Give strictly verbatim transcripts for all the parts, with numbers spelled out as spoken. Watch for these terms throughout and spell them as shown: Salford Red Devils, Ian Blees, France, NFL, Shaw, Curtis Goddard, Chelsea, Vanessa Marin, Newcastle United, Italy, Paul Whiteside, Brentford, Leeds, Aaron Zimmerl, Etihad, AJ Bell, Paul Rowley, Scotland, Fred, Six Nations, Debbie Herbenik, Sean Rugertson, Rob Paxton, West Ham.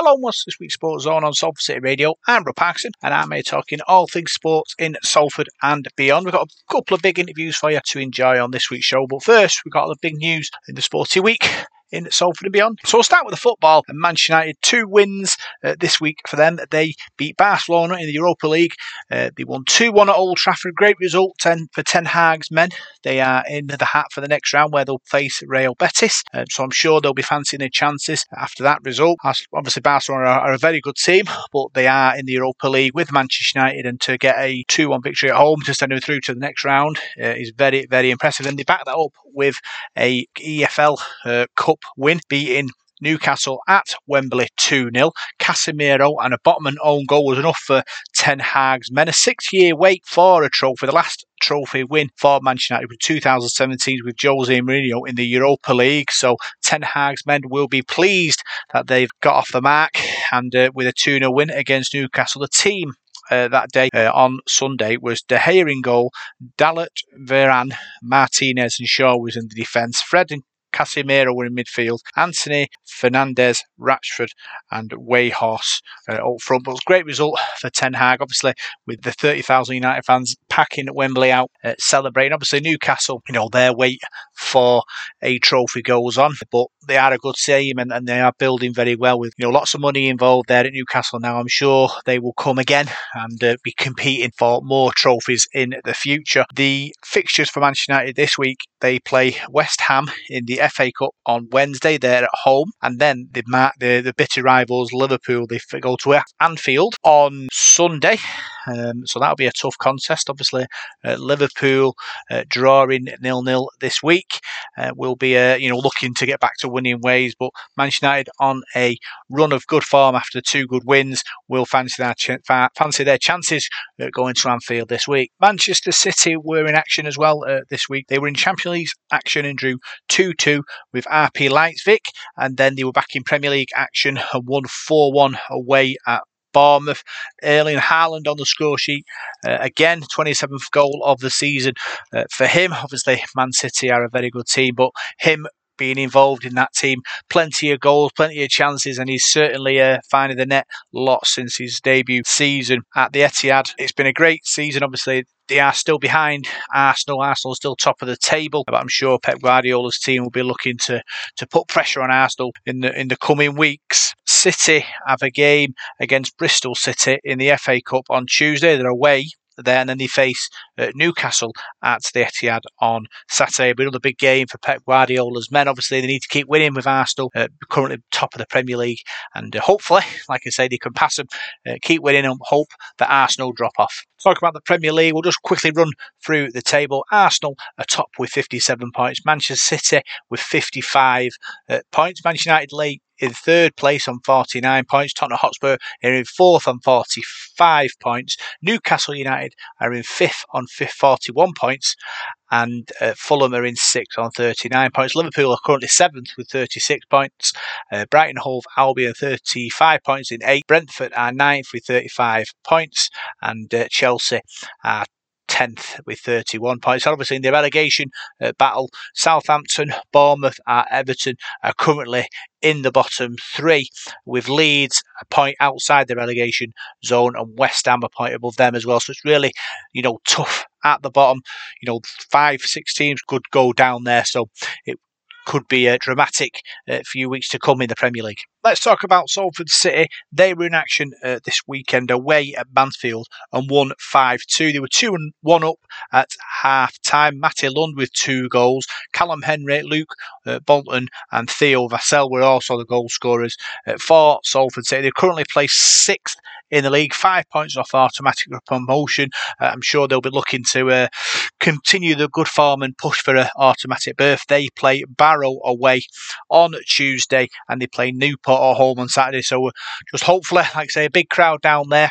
Hello, once this week's Sports Zone on Salford City Radio. I'm Rob Paxton, and I'm here talking all things sports in Salford and beyond. We've got a couple of big interviews for you to enjoy on this week's show, but first, we've got the big news in the sporty week in Salford and beyond. So we'll start with the football. And Manchester United, two wins uh, this week for them. They beat Barcelona in the Europa League. Uh, they won two one at Old Trafford. Great result ten, for Ten Hag's men. They are in the hat for the next round where they'll face Real Betis. Uh, so I'm sure they'll be fancying their chances after that result. Obviously Barcelona are, are a very good team, but they are in the Europa League with Manchester United, and to get a two one victory at home to send them through to the next round uh, is very, very impressive. And they back that up with a E F L uh, Cup win, beating Newcastle at Wembley two nil. Casemiro and a bottom and own goal was enough for Ten Hag's men. A six-year wait for a trophy. The last trophy win for Manchester United with two thousand seventeen with Jose Mourinho in the Europa League. So Ten Hag's men will be pleased that they've got off the mark, and uh, with a two nil win against Newcastle. The team Uh, that day uh, on Sunday was De Gea in goal, Dalot, Varane, Martinez and Shaw was in the defence. Fred and Casemiro were in midfield. Anthony, Fernandez, Rashford and Weghorst uh, up front. But it was a great result for Ten Hag, obviously, with the thirty thousand United fans packing Wembley out, uh, celebrating. Obviously, Newcastle, you know, their wait for a trophy goes on, but they are a good team, and, and they are building very well with, you know, lots of money involved there at Newcastle now. I'm sure they will come again and uh, be competing for more trophies in the future. The fixtures for Manchester United this week, they play West Ham in the F A Cup on Wednesday. They're at home, and then they mark the, the bitter rivals Liverpool. They go to Anfield on Sunday. Um, so that'll be a tough contest. Obviously, uh, Liverpool uh, drawing nil nil this week uh, will be, uh, you know, looking to get back to winning ways. But Manchester United, on a run of good form after two good wins, will fancy their ch- fancy their chances at going to Anfield this week. Manchester City were in action as well uh, this week. They were in Champions League action and drew two two with R P Leipzig, and then they were back in Premier League action and won four one away at Bournemouth. Erling Haaland on the score sheet uh, again, twenty-seventh goal of the season uh, for him. Obviously, Man City are a very good team, but him being involved in that team, plenty of goals, plenty of chances, and he's certainly uh, finding the net a lot since his debut season at the Etihad. It's been a great season. Obviously, they are still behind Arsenal. Arsenal still top of the table, but I'm sure Pep Guardiola's team will be looking to, to put pressure on Arsenal in the in the coming weeks. City have a game against Bristol City in the F A Cup on Tuesday. They're away there, and then they face uh, Newcastle at the Etihad on Saturday. But another big game for Pep Guardiola's men. Obviously, they need to keep winning with Arsenal, uh, currently top of the Premier League, and uh, hopefully, like I say, they can pass them, uh, keep winning, and hope that Arsenal drop off. Talk about the Premier League, we'll just quickly run through the table. Arsenal are top with fifty-seven points, Manchester City with fifty-five uh, points, Manchester United late in third place on forty-nine points. Tottenham Hotspur are in fourth on forty-five points. Newcastle United are in fifth on forty-one points. And uh, Fulham are in sixth on thirty-nine points. Liverpool are currently seventh with thirty-six points. Uh, Brighton Hove Albion thirty-five points in eighth. Brentford are ninth with thirty-five points. And uh, Chelsea are tenth with thirty-one points. Obviously, in the relegation uh, battle, Southampton, Bournemouth and Everton are currently in the bottom three, with Leeds a point outside the relegation zone and West Ham a point above them as well. So it's really, you know, tough at the bottom. You know, five, six teams could go down there. So it could be a dramatic uh, few weeks to come in the Premier League. Let's talk about Salford City. They were in action uh, this weekend away at Mansfield and won five two. They were two one up at half-time. Matty Lund with two goals. Callum Henry, Luke uh, Bolton and Theo Vassell were also the goal scorers uh, for Salford City. They're currently placed sixth in the league, five points off automatic promotion. Uh, I'm sure they'll be looking to uh, continue the good form and push for an automatic berth. They play Barrow away on Tuesday and they play Newport or home on Saturday. So just hopefully, like I say, a big crowd down there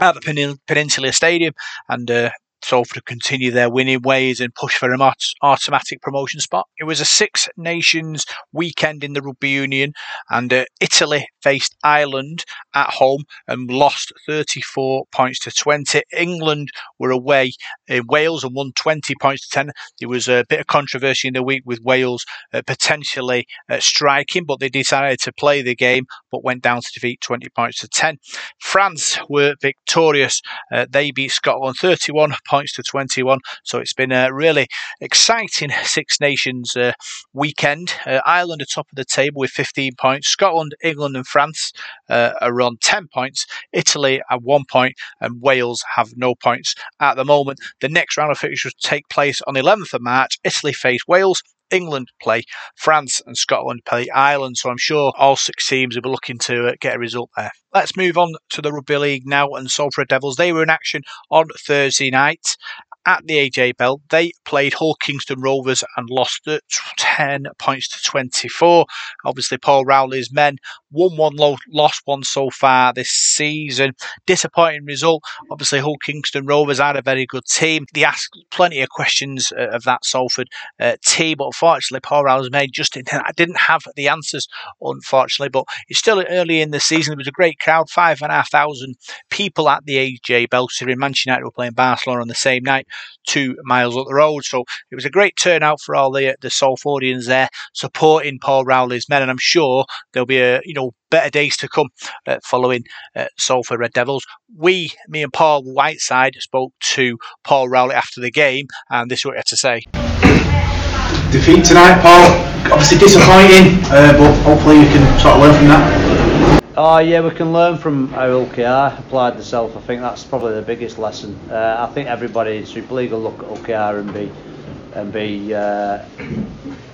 at the Penin- Peninsula Stadium, and uh, Salford continue their winning ways and push for an automatic promotion spot. It was a Six Nations weekend in the Rugby Union, and uh, Italy faced Ireland at home and lost thirty-four points to twenty. England were away in Wales and won twenty points to ten. There was a bit of controversy in the week with Wales uh, potentially uh, striking, but they decided to play the game but went down to defeat twenty points to ten. France were victorious. Uh, they beat Scotland thirty-one points to twenty-one, so it's been a really exciting Six Nations uh, weekend. Uh, Ireland are top of the table with fifteen points. Scotland, England and France uh, are on ten points. Italy at one point and Wales have no points at the moment. The next round of fixtures will take place on the eleventh of March. Italy face Wales. England play France and Scotland play Ireland, so I'm sure all six teams will be looking to uh, get a result there. Let's move on to the Rugby League now and Salford Red Devils. They were in action on Thursday night at the A J Bell. They played Hull Kingston Rovers and lost ten points to twenty-four. Obviously, Paul Rowley's men won one, lost one so far this season. Disappointing result. Obviously, Hull Kingston Rovers had a very good team. They asked plenty of questions uh, of that Salford uh, team, but unfortunately, Paul Rowley's men just didn't, didn't have the answers, unfortunately. But it's still early in the season. There was a great crowd, five and a half thousand people at the A J Bell. So Manchester United were playing Barcelona on the same night, two miles up the road. So it was a great turnout for all the the Salfordians there supporting Paul Rowley's men, and I'm sure there'll be a you know better days to come uh, following uh, Salford Red Devils. We, me and Paul Whiteside, spoke to Paul Rowley after the game, and this is what he had to say. Defeat tonight, Paul. Obviously disappointing, uh, but hopefully you can sort of learn from that. Oh yeah, we can learn from how L K R applied themselves. I think that's probably the biggest lesson. Uh, I think everybody in Super League will look at L K R and be and be uh,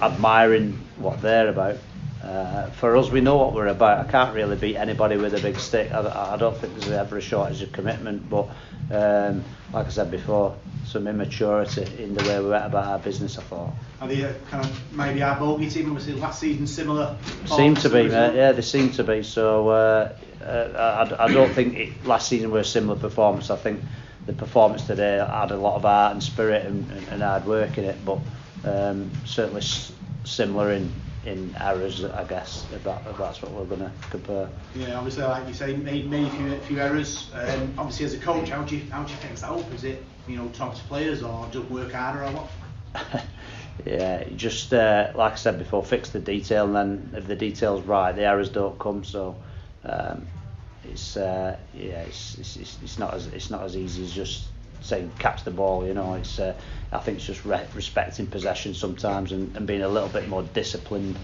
admiring what they're about. Uh, for us, we know what we're about. I can't really beat anybody with a big stick. I, I don't think there's ever a shortage of commitment, but um, like I said before, some immaturity in the way we went about our business, I thought. Are they uh, kind of maybe our bogey team? Obviously, last season similar. Seem to be, mate. Yeah, they seem to be. So uh, uh, I, I don't think it, last season was a similar performance. I think the performance today had a lot of heart and spirit and, and, and hard work in it, but um, certainly s- similar in. in errors, I guess, if, that, if that's what we're going to compare. Yeah, obviously, like you say, made made a few, a few errors. Um, obviously, as a coach, how do you how do you fix that up? Is it you know talk to players or just work harder or what? Yeah, just uh, like I said before, fix the detail, and then if the detail's right, the errors don't come. So um, it's uh, yeah, it's, it's it's it's not as it's not as easy as just saying catch the ball. You know, it's. Uh, I think it's just re- respecting possession sometimes and, and being a little bit more disciplined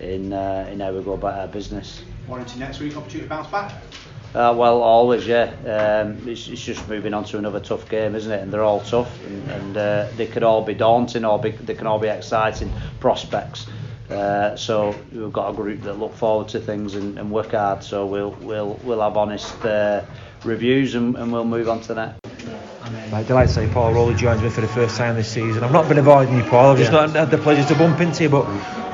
in uh, in how we go about our business. Warranty next week, opportunity to bounce back? Uh, well, always, yeah. Um, it's, it's just moving on to another tough game, isn't it? And they're all tough, and, and uh, they could all be daunting or be, they can all be exciting prospects. Uh, so we've got a group that look forward to things and, and work hard. So we'll we'll we'll have honest uh, reviews and, and we'll move on to that. I'd like to say Paul Rowley joins me for the first time this season. I've not been avoiding you, Paul. I've just yeah. not had the pleasure to bump into you, but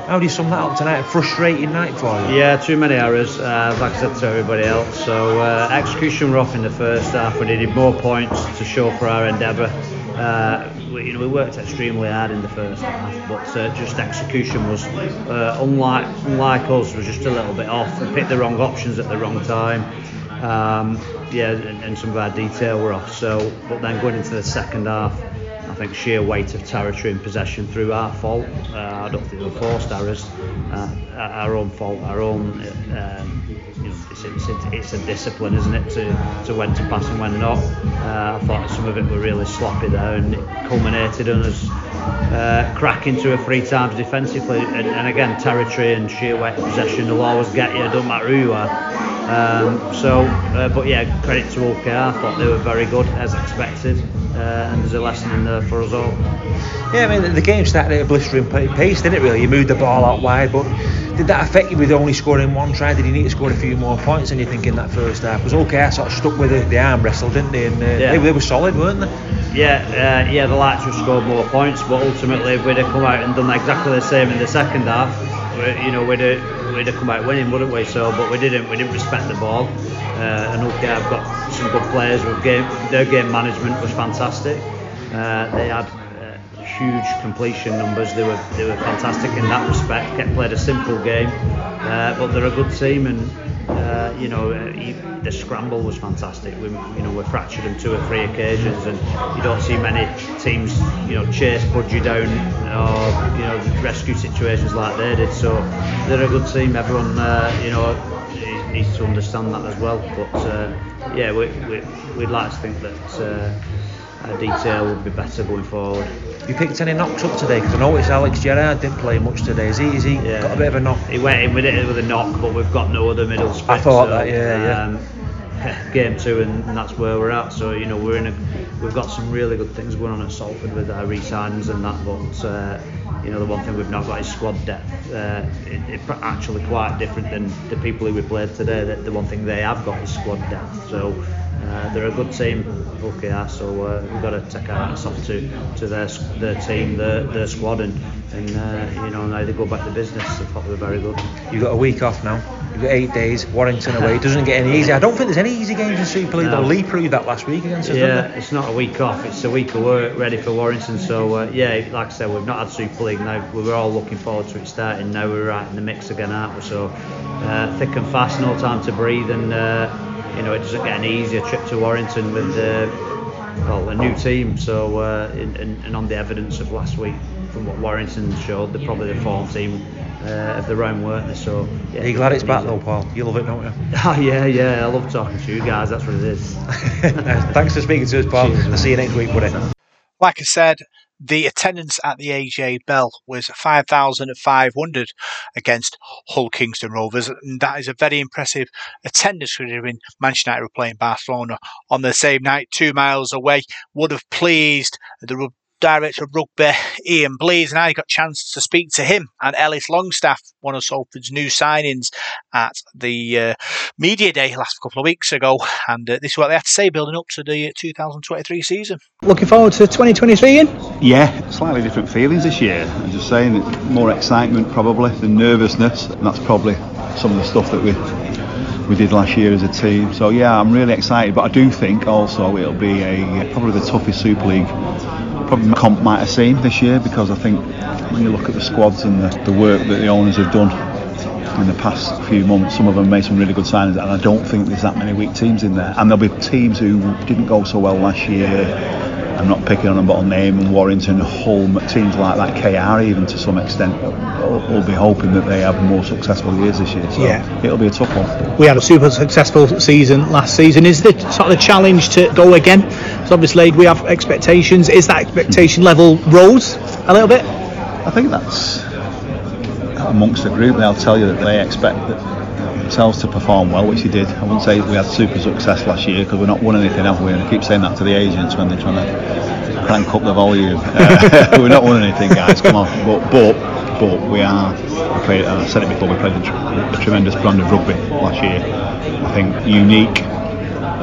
how do you sum that up tonight? A frustrating night for you? Yeah, too many errors, uh, like I said to everybody else. So uh, execution were off in the first half. We needed more points to show for our endeavour. Uh, we, you know, we worked extremely hard in the first half, but uh, just execution was, uh, unlike, unlike us, was just a little bit off. We picked the wrong options at the wrong time. Um, yeah, and, and some of our detail were off. So, but then going into the second half, I think sheer weight of territory and possession through our fault. Uh, I don't think they were forced errors. Uh, our own fault, our own. Um, you know, it's, it's, it's a discipline, isn't it, to, to when to pass and when not. Uh, I thought some of it were really sloppy there, and it culminated on us uh, cracking to it three times defensively. And, and again, territory and sheer weight of possession will always get you. It doesn't matter who you are. Um, so, uh, but yeah, credit to O K R. I thought they were very good, as expected, uh, and there's a lesson in there for us all. Yeah, I mean, the game started at a blistering pace, didn't it, really? You moved the ball out wide, but did that affect you with only scoring one try? Did you need to score a few more points, and you think, in that first half? Because O K R sort of stuck with the, the arm wrestle, didn't they? And uh, yeah. they, they were solid, weren't they? Yeah, uh, yeah, the Lights have scored more points, but ultimately, if we'd have come out and done exactly the same in the second half, you know, we'd have. We'd have come out winning, wouldn't we? So, but we didn't. We didn't respect the ball. Uh, and okay, I've got some good players. With game, their game management was fantastic. Uh, they had uh, huge completion numbers. They were they were fantastic in that respect. Kept played a simple game, uh, but they're a good team, and uh, you know uh, you, the scramble was fantastic. We you know we fractured on two or three occasions, and you don't see many teams you know chase Pudgy down or you know rescue situations like they did. So they're a good team. Everyone uh, you know. needs to understand that as well, but uh, yeah, we, we, we'd like to think that uh, our detail would be better going forward. You picked any knocks up today? Because I noticed Alex Gerrard didn't play much today. Is he, is he yeah. got a bit of a knock? He went in with it with a knock, but we've got no other middle split. I thought so, that, yeah, um, yeah. Game two, and, and that's where we're at. So you know, we're in a, we've got some really good things going on at Salford with our re-signings and that, but. Uh, You know, the one thing we've not got is squad depth. Uh, it's it actually quite different than the people who we played today. The, the one thing they have got is squad depth. So uh, they're a good team, okay, so uh, we've got to take our hats off to, to their their team, their, their squad, and, and uh, you know, now they go back to business. They thought they were very good. You've got a week off now. You've got eight days, Warrington away. It doesn't get any easier. I don't think there's any easy games in Super League. No. The Lee proved that last week against us, didn't they? Yeah, it's not a week off. It's a week of work ready for Warrington. So, uh, yeah, like I said, we've not had Super League now. We were all looking forward to it starting. Now we're right in the mix again, aren't we? So, uh, thick and fast, no time to breathe. And, uh, you know, it doesn't get any easier. Trip to Warrington with, uh, well, a new team. So, uh, and, and on the evidence of last week, from what Warrington showed, they're probably the form team Uh, of their own, weren't they? So, yeah, are you glad it's back though, Paul? You love it, don't you? Oh yeah, yeah, I love talking to you guys, that's what it is. Thanks for speaking to us, Paul. Cheers, I'll see you next week, buddy. Like I said, the attendance at the A J Bell was five thousand five hundred against Hull Kingston Rovers, and that is a very impressive attendance considering Manchester United were playing Barcelona on the same night, two miles away. Would have pleased the Director of Rugby, Ian Blees, and I got a chance to speak to him and Ellis Longstaff, one of Salford's new signings, at the uh, media day last couple of weeks ago, and uh, this is what they had to say building up to the two thousand twenty-three season. Looking forward to twenty twenty-three, Ian? Yeah, slightly different feelings this year. I'm just saying, that more excitement probably than nervousness, and that's probably some of the stuff that we we did last year as a team. So yeah, I'm really excited, but I do think also it'll be a probably the toughest Super League probably comp might have seen this year, because I think when you look at the squads and the, the work that the owners have done in the past few months, some of them made some really good signings, and I don't think there's that many weak teams in there, and there'll be teams who didn't go so well last year. I'm not picking on them, but I'll name them, Warrington, Hull, teams like that, K R even to some extent. We'll be hoping that they have more successful years this year, so yeah. It'll be a tough one. We had a super successful season last season. Is the sort of the challenge to go again? So obviously we have expectations. Is that expectation level rose a little bit? I think that's amongst the group. They'll tell you that they expect that to perform well, which he did. I wouldn't say we had super success last year, because we're not won anything, have we? And I keep saying that to the agents when they're trying to crank up the volume. Uh, we're not won anything, guys, come on. But but, but we are, we played, I said it before, we played a, tr- a tremendous brand of rugby last year. I think unique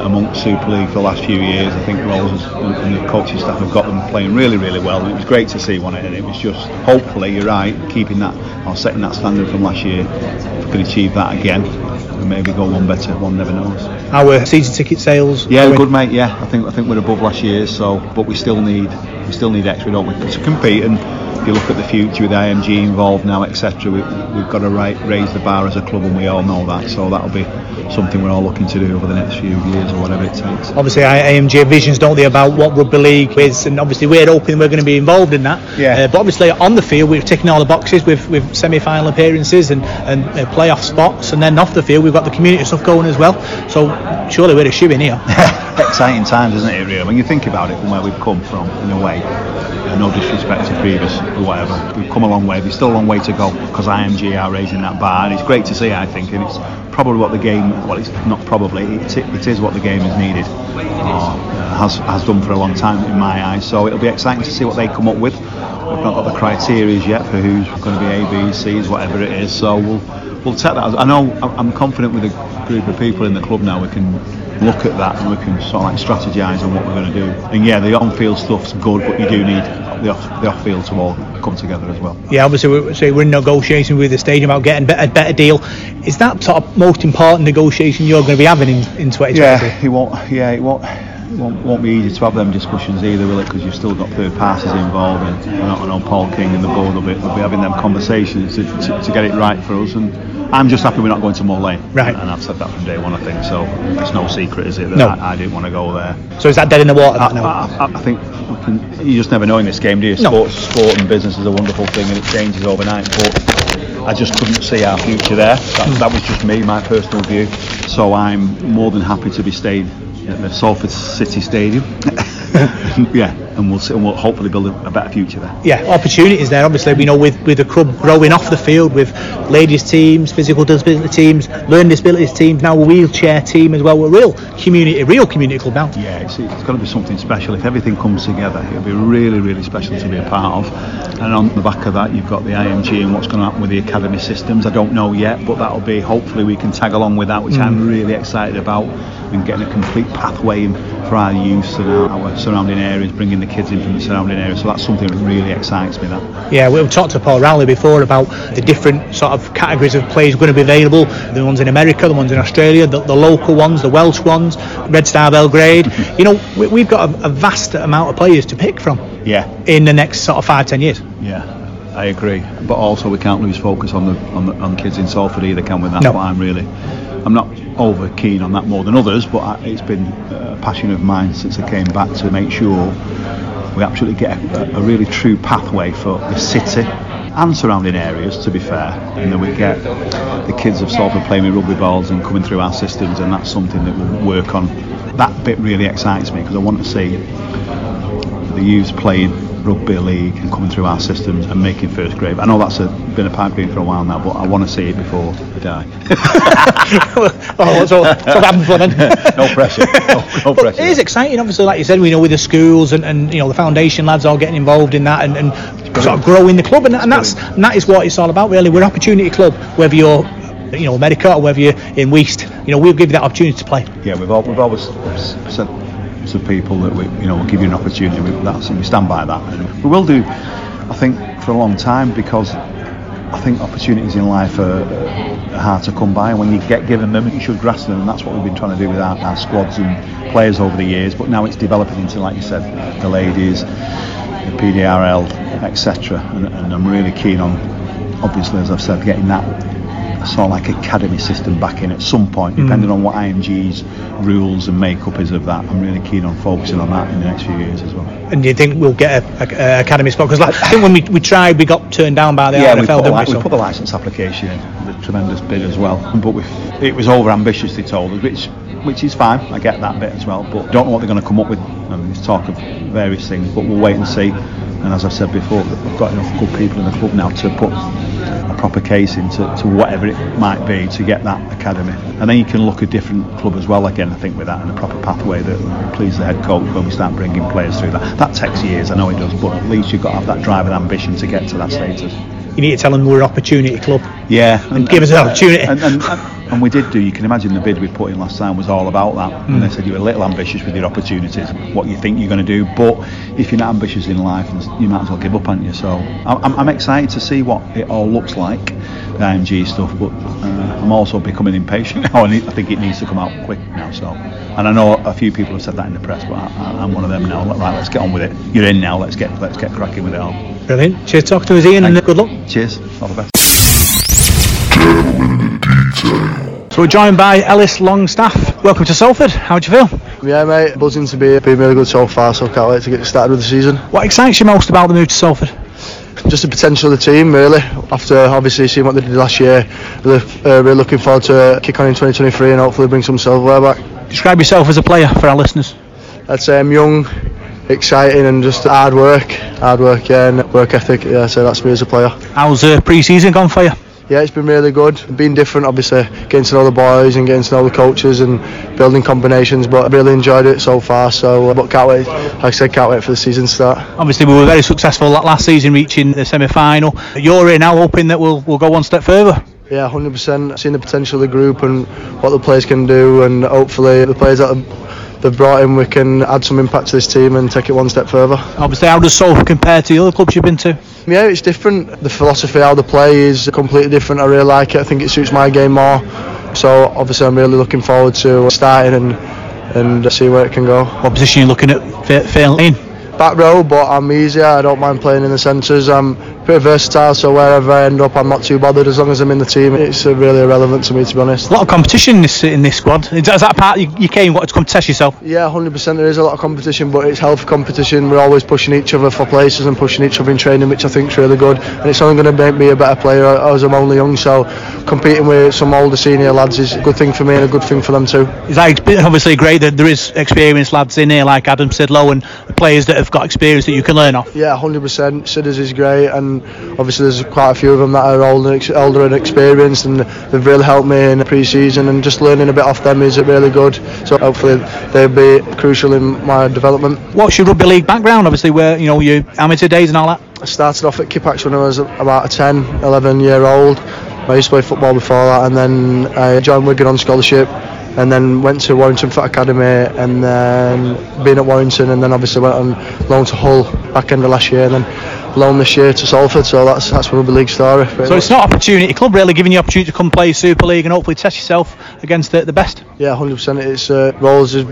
amongst Super League for the last few years. I think Rolls and the coaching staff have got them playing really, really well. And it was great to see one, and it was just, hopefully, you're right, keeping that or setting that standard from last year. If we could achieve that again, and maybe go one better, one never knows. How were season ticket sales? Yeah, going? Good, mate. Yeah, I think I think we're above last year. So, but we still need we still need extra, don't we, to compete? And if you look at the future with I M G involved now, et cetera, we, we've got to right, raise the bar as a club, and we all know that. So that'll be something we're all looking to do over the next few years or whatever it takes. Obviously, A M G visions, don't they, about what rugby league is, and obviously we're hoping we're going to be involved in that. Yeah. Uh, but obviously on the field we've taken all the boxes with with semi-final appearances and and uh, playoff spots, and then off the field we've got the community stuff going as well. So surely we're a shoe in here. Exciting times, isn't it? Really, when you think about it, from where we've come from, in a way. No disrespect to previous or whatever, we've come a long way. There's still a long way to go, because I M G are raising that bar, and it's great to see, I think, and it's probably what the game, well, it's not probably, it, it is what the game has needed, or uh, has, has done for a long time in my eyes. So it'll be exciting to see what they come up with. We've not got the criteria yet for who's going to be A, B, C's, whatever it is, so we'll, we'll take that. I know, I'm confident with a group of people in the club now, we can look at that and we can sort of like strategise on what we're going to do. And yeah, the on-field stuff's good, but you do need the off, the off-field to all come together as well. Yeah, obviously we're, so we're negotiating with the stadium about getting a better deal. Is that sort of most important negotiation you're going to be having in, in twenty twenty? Yeah, it won't, yeah, it won't. won't, won't be easy to have them discussions either, will it? Because you've still got third parties involved, and I know Paul King and the board will be, will be having them conversations to, to, to get it right for us. And I'm just happy we're not going to Mull Lane. Right. And I've said that from day one, I think. So it's no secret, is it? That no. I, I didn't want to go there. So is that dead in the water? I, I, I think can, you just never know in this game, do you? No. Sports, sport and business is a wonderful thing, and it changes overnight. But I just couldn't see our future there. That, that was just me, my personal view. So I'm more than happy to be staying at the Salford City Stadium. Yeah, and we'll, and we'll hopefully build a, a better future there. Yeah, opportunities there. Obviously, we know with, with the club growing off the field, with ladies teams, physical disability teams, learning disabilities teams, now a wheelchair team as well. We're a real community, real community club now. Yeah, it's, it's got to be something special. If everything comes together, it'll be really, really special to be a part of. And on the back of that, you've got the I M G and what's going to happen with the academy systems. I don't know yet, but that'll be, hopefully we can tag along with that, which mm. I'm really excited about, and getting a complete pathway in for our youth and our, our surrounding areas, bringing the kids in from the surrounding areas. So that's something that really excites me, that. Yeah, we've talked to Paul Rowley before about the different sort of categories of players going to be available, the ones in America, the ones in Australia, the, the local ones, the Welsh ones, Red Star Belgrade. You know, we, we've got a, a vast amount of players to pick from. Yeah. In the next sort of five, ten years. Yeah. I agree, but also we can't lose focus on the on the on kids in Salford either, can we? That's no. what I'm really, I'm not over keen on that more than others, but I, it's been a passion of mine since I came back to make sure we absolutely get a, a really true pathway for the city and surrounding areas, to be fair, and then we get the kids of Salford playing with rugby balls and coming through our systems, and that's something that we'll work on. That bit really excites me, because I want to see the youths playing rugby league and coming through our systems and making first grade. I know that's a, been a pipe dream for a while now, but I want to see it before I die. Oh, so, so happens before then. No pressure. No, no pressure. It is exciting, obviously, like you said. We know with the schools and, and you know the foundation lads all getting involved in that and, and sort of growing the club, and, and that's and that is what it's all about, really. We're an opportunity club, whether you're you know America or whether you're in West. You know we'll give you that opportunity to play. Yeah, we've all, we've always said. Of people that we, you know, will give you an opportunity with that, and we stand by that. And we will do, I think, for a long time, because I think opportunities in life are hard to come by. When you get given them, you should grasp them, and that's what we've been trying to do with our, our squads and players over the years. But now it's developing into, like you said, the ladies, the P D R L, et cetera. And, and I'm really keen on, obviously, as I've said, getting that. I saw like academy system back in at some point, depending mm. on what I M G's rules and makeup is of that. I'm really keen on focusing on that in the next few years as well. And do you think we'll get an academy spot? Because like, I think when we, we tried, we got turned down by the yeah, N F L. Yeah, we, put, the, we put the licence application in, the tremendous bid as well. But we, it was over ambitious, they told us, which which is fine. I get that bit as well, but don't know what they're going to come up with. I mean, there's talk of various things, but we'll wait and see. And as I've said before, we've got enough good people in the club now to put a proper case into to whatever it might be to get that academy, and then you can look at different club as well again, I think, with that and a proper pathway that will please the head coach when we start bringing players through that. That takes years, I know it does, but at least you've got to have that drive and ambition to get to that status. You need to tell them we're an opportunity club. Yeah, and, and give us an opportunity. And, and, and, and we did do. You can imagine the bid we put in last time was all about that. Mm. And they said you were a little ambitious with your opportunities, what you think you're going to do. But if you're not ambitious in life, you might as well give up, aren't you? So I'm, I'm excited to see what it all looks like, the I M G stuff. But uh, I'm also becoming impatient now. I, need, I think it needs to come out quick now. So, and I know a few people have said that in the press, but I, I, I'm one of them now. Right, let's get on with it. You're in now. Let's get let's get cracking with it all. Brilliant. Cheers, talk to us, Ian, and good luck. Cheers. All the best. So we're joined by Ellis Longstaff. Welcome to Salford. How do you feel? Yeah, mate. Buzzing to be Premier League so far, so can't wait to get started with the season. What excites you most about the move to Salford? Just the potential of the team, really. After obviously seeing what they did last year, really, uh, really looking forward to uh, kick on in twenty twenty-three and hopefully bring some silverware back. Describe yourself as a player for our listeners. I'd say I'm young, exciting and just hard work, hard work yeah, and work ethic, yeah, so that's me as a player. How's the uh, pre-season gone for you? Yeah, it's been really good, been different obviously, getting to know the boys and getting to know the coaches and building combinations, but I've really enjoyed it so far, so, but can't wait, like I said, can't wait for the season to start. Obviously we were very successful last season, reaching the semi-final. You're in now hoping that we'll, we'll go one step further? Yeah, one hundred percent, seeing the potential of the group and what the players can do, and hopefully the players that are they've brought in, we can add some impact to this team and take it one step further. Obviously, how does Salford compare to the other clubs you've been to? Yeah, it's different. The philosophy, how they play is completely different. I really like it. I think it suits my game more. So, obviously, I'm really looking forward to starting and and see where it can go. What position are you looking at failing in? Back row, but I'm easier. I don't mind playing in the centres. I'm pretty versatile, so wherever I end up, I'm not too bothered as long as I'm in the team. It's really irrelevant to me, to be honest. A lot of competition in this, in this squad. Is that, is that part you, you came and wanted to come test yourself? Yeah, one hundred percent there is a lot of competition, but it's healthy competition. We're always pushing each other for places and pushing each other in training, which I think is really good. And it's only going to make me a better player as I'm only young, so competing with some older senior lads is a good thing for me and a good thing for them too. It's obviously great that there is experienced lads in here like Adam Sidlow and players that have got experience that you can learn off. Yeah, one hundred percent. Sidders is great, and obviously there's quite a few of them that are older, older and experienced, and they've really helped me in the pre-season, and just learning a bit off them is really good, so hopefully they'll be crucial in my development. What's your rugby league background, obviously, where, you know, your amateur days and all that? I started off at Kippax when I was about a ten, eleven year old. I used to play football before that, and then I joined Wigan on scholarship, and then went to Warrington Foot Academy, and then been at Warrington, and then obviously went on loan to Hull back end of last year, and then loan this year to Salford. So that's that's rugby league story. So much. It's not opportunity club really, giving you opportunity to come play Super League and hopefully test yourself against the, the best. Yeah, one hundred percent. It's uh, Rolls has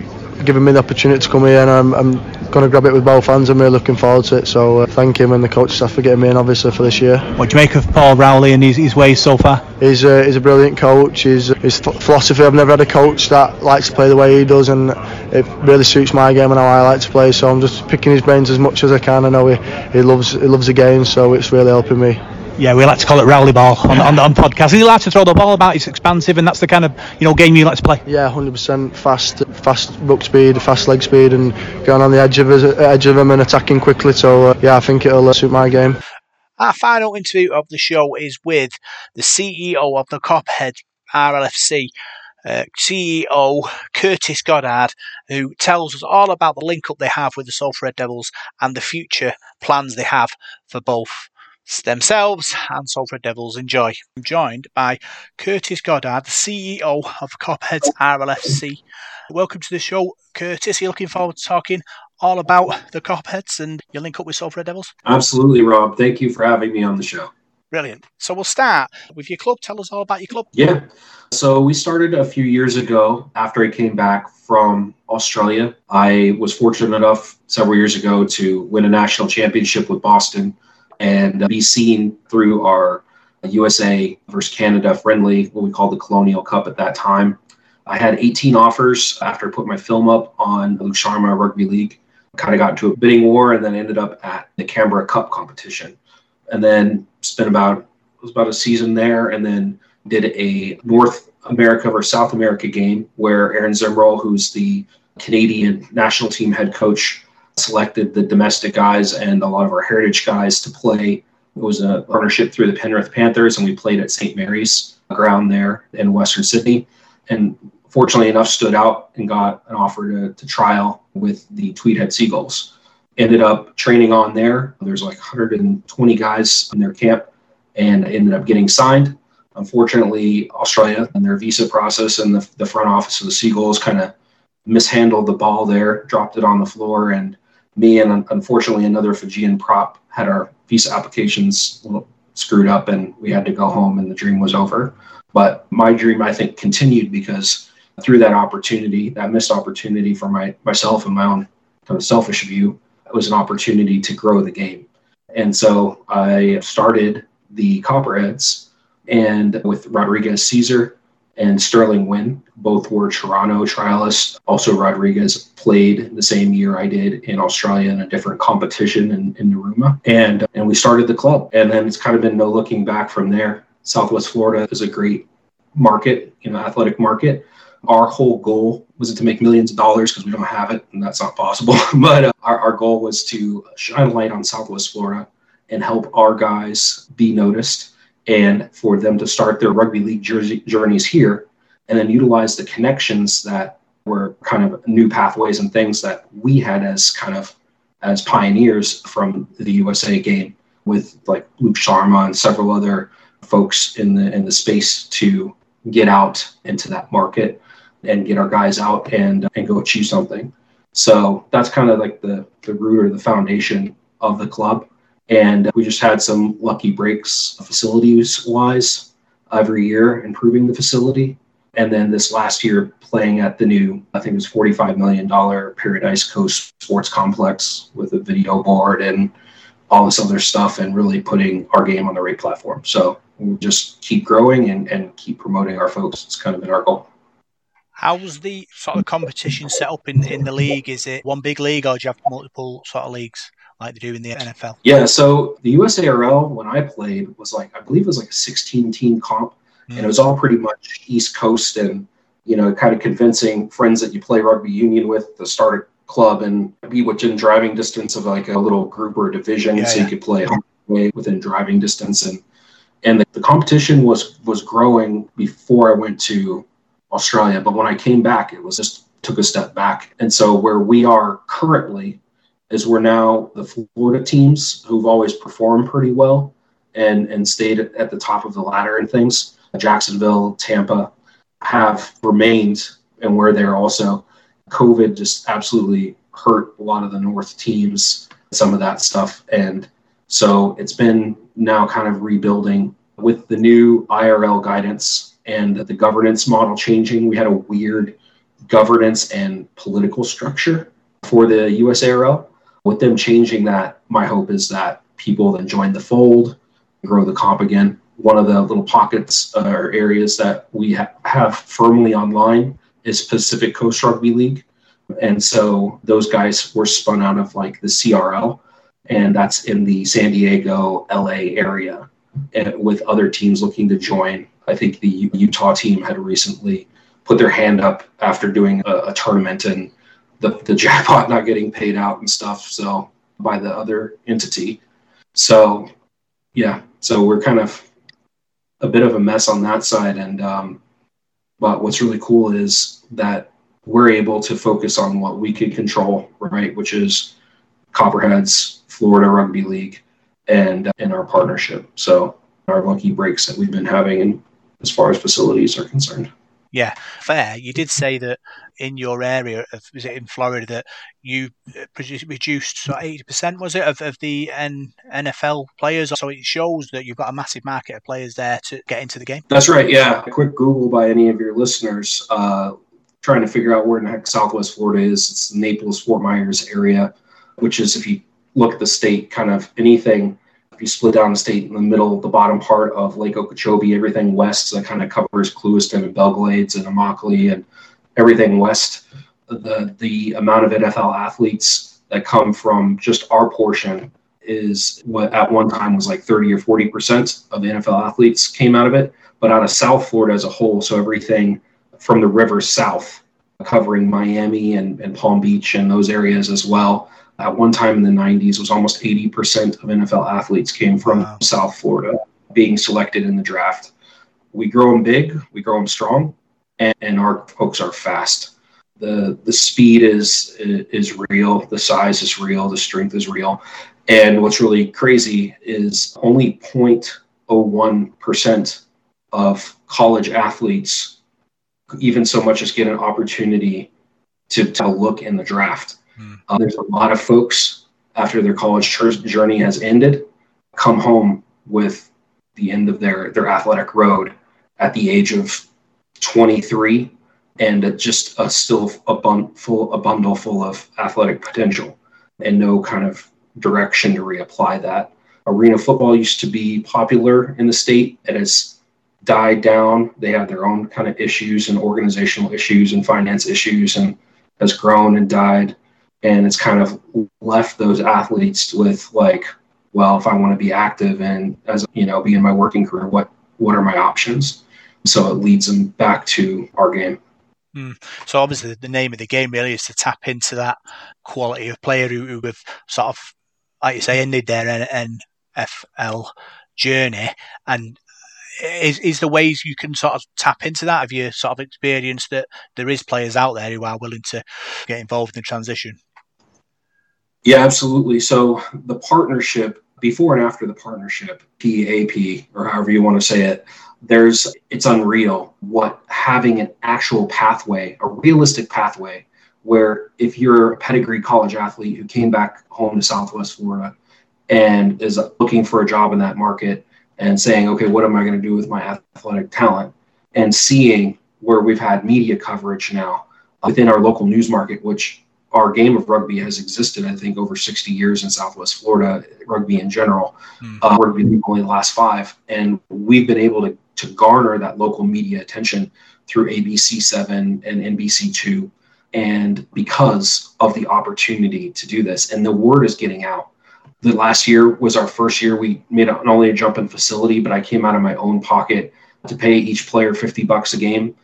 given me the opportunity to come here, and I'm, I'm going to grab it with both hands. I'm really looking forward to it. So uh, thank him and the coach staff for getting me in, obviously, for this year. What do you make of Paul Rowley and his, his ways so far? He's a, he's a brilliant coach. His, his th- philosophy, I've never had a coach that likes to play the way he does, and it really suits my game and how I like to play, so I'm just picking his brains as much as I can. I know he, he loves he loves the game, so it's really helping me. Yeah, we like to call it Rowley ball on, on, on podcasts. He likes to throw the ball about, it's expansive, and that's the kind of, you know, game you like to play. Yeah, one hundred percent. Fast, fast ruck speed, fast leg speed, and going on the edge of, edge of him and attacking quickly. So, uh, yeah, I think it'll uh, suit my game. Our final interview of the show is with the C E O of the Cophead R L F C, uh, C E O Curtis Goddard, who tells us all about the link-up they have with the Salford Red Devils and the future plans they have for both themselves and Salford Devils. Enjoy. I'm joined by Curtis Goddard, the C E O of Cophead's R L F C. Welcome to the show, Curtis. Are you looking forward to talking all about the Copheads and your link up with Salford Devils? Absolutely, Rob. Thank you for having me on the show. Brilliant. So we'll start with your club. Tell us all about your club. Yeah. So we started a few years ago after I came back from Australia. I was fortunate enough several years ago to win a national championship with Boston and be seen through our U S A versus Canada friendly, what we called the Colonial Cup at that time. I had eighteen offers after I put my film up on Luke Sharma Rugby League. Kind of got into a bidding war and then ended up at the Canberra Cup competition. And then spent about, it was about a season there, and then did a North America versus South America game where Aaron Zimmerl, who's the Canadian national team head coach, selected the domestic guys and a lot of our heritage guys to play. It was a partnership through the Penrith Panthers, and we played at Saint Mary's ground there in Western Sydney. And fortunately enough, stood out and got an offer to, to trial with the Tweedhead Seagulls. Ended up training on there. There's like one hundred twenty guys in their camp, and ended up getting signed. Unfortunately, Australia and their visa process and the, the front office of the Seagulls kind of mishandled the ball there, dropped it on the floor, and me and unfortunately another Fijian prop had our visa applications screwed up, and we had to go home, and the dream was over. But my dream, I think, continued, because through that opportunity, that missed opportunity for my myself and my own kind of selfish view, it was an opportunity to grow the game. And so I started the Copperheads, and with Rodriguez Caesar and Sterling Wynn, both were Toronto trialists. Also, Rodriguez played the same year I did in Australia in a different competition in, in Narooma. And and we started the club. And then it's kind of been no looking back from there. Southwest Florida is a great market, you know, athletic market. Our whole goal wasn't to make millions of dollars, because we don't have it, and that's not possible. But uh, our, our goal was to shine a light on Southwest Florida and help our guys be noticed, and for them to start their rugby league jersey journeys here, and then utilize the connections that were kind of new pathways and things that we had as kind of as pioneers from the U S A game, with like Luke Sharma and several other folks in the in the space, to get out into that market and get our guys out and and go achieve something. So that's kind of like the, the root or the foundation of the club. And we just had some lucky breaks facilities-wise every year, improving the facility. And then this last year playing at the new, I think it was forty-five million dollars Paradise Coast Sports Complex with a video board and all this other stuff, and really putting our game on the right platform. So we'll just keep growing and, and keep promoting our folks. It's kind of been our goal. How was the sort of competition set up in, in the league? Is it one big league, or do you have multiple sort of leagues like they do in the N F L? Yeah, so the U S A R L, when I played, was like, I believe it was like a sixteen-team comp, mm. and it was all pretty much East Coast, and, you know, kind of convincing friends that you play rugby union with to start a club and be within driving distance of like a little group or division, yeah, so yeah. you could play within driving distance. And and the, the competition was was growing before I went to Australia, but when I came back, it was just took a step back. And so where we are currently is we're now the Florida teams who've always performed pretty well and, and stayed at the top of the ladder and things. Jacksonville, Tampa have remained, and we're there also. COVID just absolutely hurt a lot of the North teams, some of that stuff. And so it's been now kind of rebuilding with the new I R L guidance and the governance model changing. We had a weird governance and political structure for the U S A R L. With them changing that, my hope is that people then join the fold, grow the comp again. One of the little pockets uh, or areas that we ha- have firmly online is Pacific Coast Rugby League. And so those guys were spun out of like the C R L, and that's in the San Diego, L A area, and with other teams looking to join. I think the Utah team had recently put their hand up after doing a, a tournament and the, the jackpot not getting paid out and stuff. So by the other entity. So, yeah, so we're kind of a bit of a mess on that side. And, um, but what's really cool is that we're able to focus on what we can control, right? Which is Copperheads, Florida Rugby League, and, and our partnership. So our lucky breaks that we've been having and, as far as facilities are concerned. Yeah, fair. You did say that in your area, of, was it in Florida, that you reduced sort of eighty percent, was it, of, of the N- NFL players? So it shows that you've got a massive market of players there to get into the game. That's right, yeah. A quick Google by any of your listeners, uh, trying to figure out where in the heck Southwest Florida is. It's the Naples, Fort Myers area, which is, if you look at the state, kind of anything. If you split down the state in the middle, the bottom part of Lake Okeechobee, everything west, so that kind of covers Clewiston and Belglades and Immokalee and everything west. The the amount of N F L athletes that come from just our portion is what at one time was like thirty or forty percent of the N F L athletes came out of it. But out of South Florida as a whole, so everything from the river south, covering Miami and, and Palm Beach and those areas as well, at one time in the nineties, was almost eighty percent of N F L athletes came from wow. South Florida being selected in the draft. We grow them big, we grow them strong, and, and our folks are fast. The the speed is is real, the size is real, the strength is real. And what's really crazy is only zero point zero one percent of college athletes even so much as get an opportunity to, to look in the draft. Uh, there's a lot of folks, after their college ch- journey has ended, come home with the end of their, their athletic road at the age of twenty-three, and uh, just uh, still a, bun- full, a bundle full of athletic potential and no kind of direction to reapply that. Arena football used to be popular in the state. It has died down. They have their own kind of issues and organizational issues and finance issues, and has grown and died. And it's kind of left those athletes with like, well, if I want to be active and, as you know, be in my working career, what, what are my options? So it leads them back to our game. Mm. So obviously the name of the game really is to tap into that quality of player who, who have sort of, like you say, ended their N F L journey. And is is the ways you can sort of tap into that? Have you sort of experienced that there is players out there who are willing to get involved in the transition? Yeah, absolutely. So the partnership, before and after the partnership, P A P, or however you want to say it, there's it's unreal what having an actual pathway, a realistic pathway, where if you're a pedigree college athlete who came back home to Southwest Florida and is looking for a job in that market and saying, okay, what am I going to do with my athletic talent? And seeing where we've had media coverage now within our local news market, which our game of rugby has existed, I think, over sixty years in Southwest Florida, rugby in general, mm. uh, rugby only the last five. And we've been able to, to garner that local media attention through A B C seven and N B C two, and because of the opportunity to do this. And the word is getting out. The last year was our first year. We made not only a jump in facility, but I came out of my own pocket to pay each player fifty bucks a game.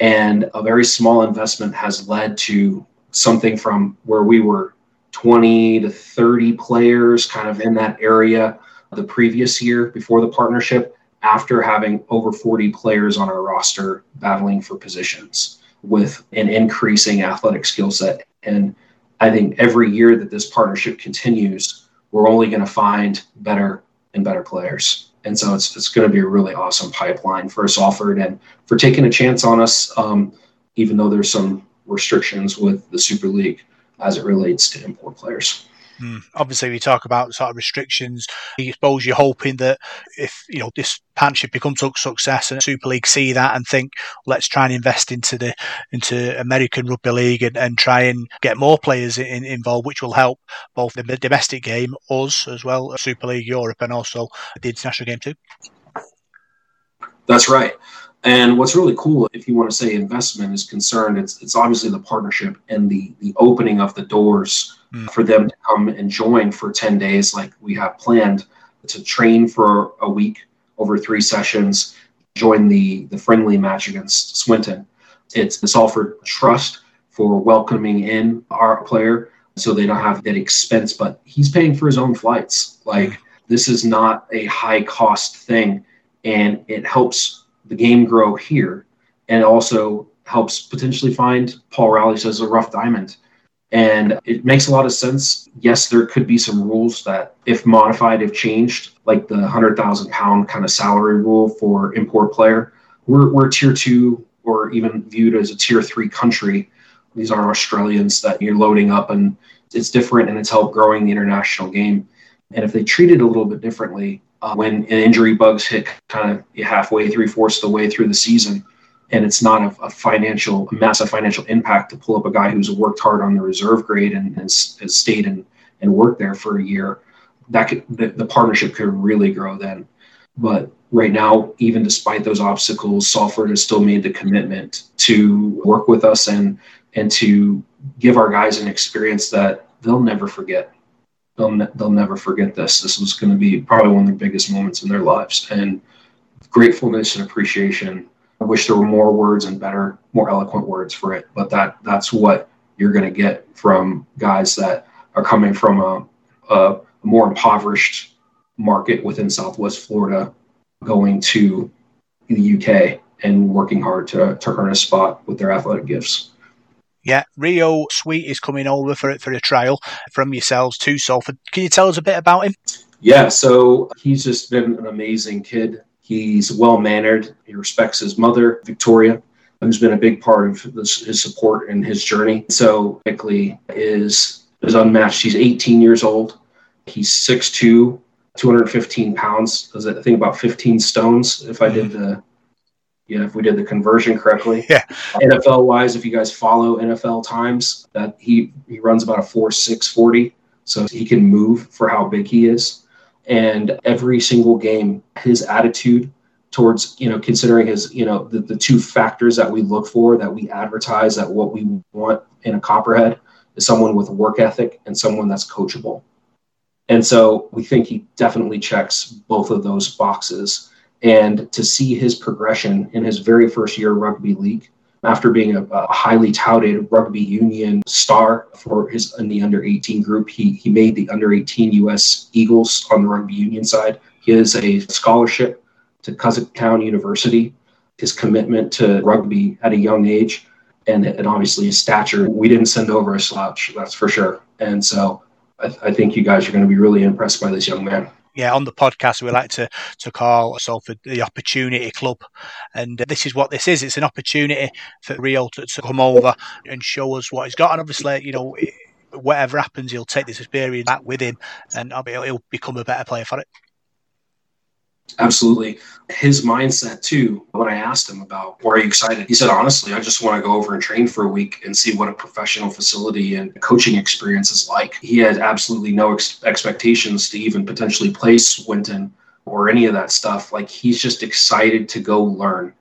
And a very small investment has led to something from where we were twenty to thirty players kind of in that area the previous year before the partnership, after having over forty players on our roster battling for positions with an increasing athletic skill set. And I think every year that this partnership continues, we're only going to find better and better players. And so it's it's going to be a really awesome pipeline for Salford and for taking a chance on us, um, even though there's some restrictions with the Super League as it relates to import players. Mm. Obviously, we talk about sort of restrictions. I suppose you're hoping that if, you know, this partnership becomes a success and Super League see that and think, let's try and invest into the into American Rugby League and, and try and get more players in, involved, which will help both the domestic game, us as well, Super League Europe, and also the international game too. That's right. And what's really cool, if you want to say investment is concerned, it's it's obviously the partnership and the the opening of the doors mm. for them to come and join for ten days like we have planned, to train for a week over three sessions, join the, the friendly match against Swinton. It's the Salford Trust for welcoming in our player so they don't have that expense, but he's paying for his own flights. Like, this is not a high-cost thing, and it helps the game grow here, and also helps potentially find, Paul Rowley says, a rough diamond. And it makes a lot of sense. Yes, there could be some rules that, if modified, if changed, like the one hundred thousand pound kind of salary rule for import player. We're we're tier two, or even viewed as a tier three country. These are Australians that you're loading up, and it's different, and it's helped growing the international game. And if they treat it a little bit differently, Uh, when injury bugs hit kind of halfway, three-fourths of the way through the season, and it's not a, a financial, a massive financial impact to pull up a guy who's worked hard on the reserve grade and, and has stayed and, and worked there for a year, that could, the, the partnership could really grow then. But right now, even despite those obstacles, Salford has still made the commitment to work with us and and to give our guys an experience that they'll never forget. They'll, ne- they'll never forget this. This was going to be probably one of the biggest moments in their lives. And gratefulness and appreciation. I wish there were more words and better, more eloquent words for it. But that that's what you're going to get from guys that are coming from a, a more impoverished market within Southwest Florida, going to the U K and working hard to, to earn a spot with their athletic gifts. Yeah, Rio Sweet is coming over for for a trial from yourselves to Salford. Can you tell us a bit about him? Yeah, so he's just been an amazing kid. He's well-mannered. He respects his mother, Victoria, who's been a big part of this, his support and his journey. So, Nickley is, is unmatched. He's eighteen years old. He's six foot two, two hundred fifteen pounds. I think about fifteen stones, if I did the... Yeah, if we did the conversion correctly. Yeah. N F L wise, if you guys follow N F L times, that he, he runs about a four six forty, so he can move for how big he is. And every single game, his attitude towards, you know, considering his, you know, the, the two factors that we look for, that we advertise, that what we want in a Copperhead is someone with a work ethic and someone that's coachable. And so we think he definitely checks both of those boxes. And to see his progression in his very first year of rugby league, after being a, a highly touted rugby union star for his in the under eighteen group, he he made the under eighteen U S Eagles on the rugby union side. He has a scholarship to Kazakhstan University. His commitment to rugby at a young age, and, and obviously his stature, we didn't send over a slouch, that's for sure. And so I, I think you guys are going to be really impressed by this young man. Yeah, on the podcast, we like to, to call Salford the Opportunity Club. And uh, this is what this is. It's an opportunity for Rio to, to come over and show us what he's got. And obviously, you know, whatever happens, he'll take this experience back with him, and he'll become a better player for it. Absolutely. His mindset too, when I asked him about, were you excited? He said, honestly, I just want to go over and train for a week and see what a professional facility and coaching experience is like. He had absolutely no ex- expectations to even potentially play Swinton or any of that stuff. Like, he's just excited to go learn.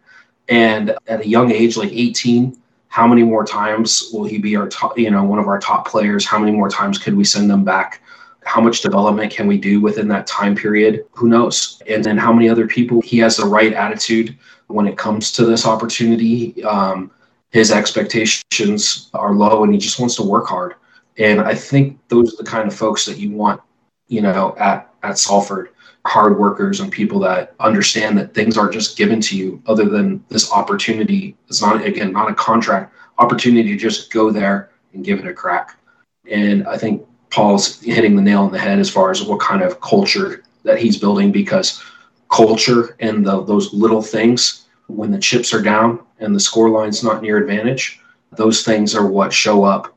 And at a young age, like eighteen, how many more times will he be our top, you know, one of our top players? How many more times could we send them back? How much development can we do within that time period? Who knows? And then how many other people? He has the right attitude when it comes to this opportunity. Um, his expectations are low and he just wants to work hard. And I think those are the kind of folks that you want, you know, at, at Salford. Hard workers and people that understand that things aren't just given to you other than this opportunity. It's not, again, not a contract opportunity to just go there and give it a crack. And I think Paul's hitting the nail on the head as far as what kind of culture that he's building, because culture and the, those little things, when the chips are down and the scoreline's not in your advantage, those things are what show up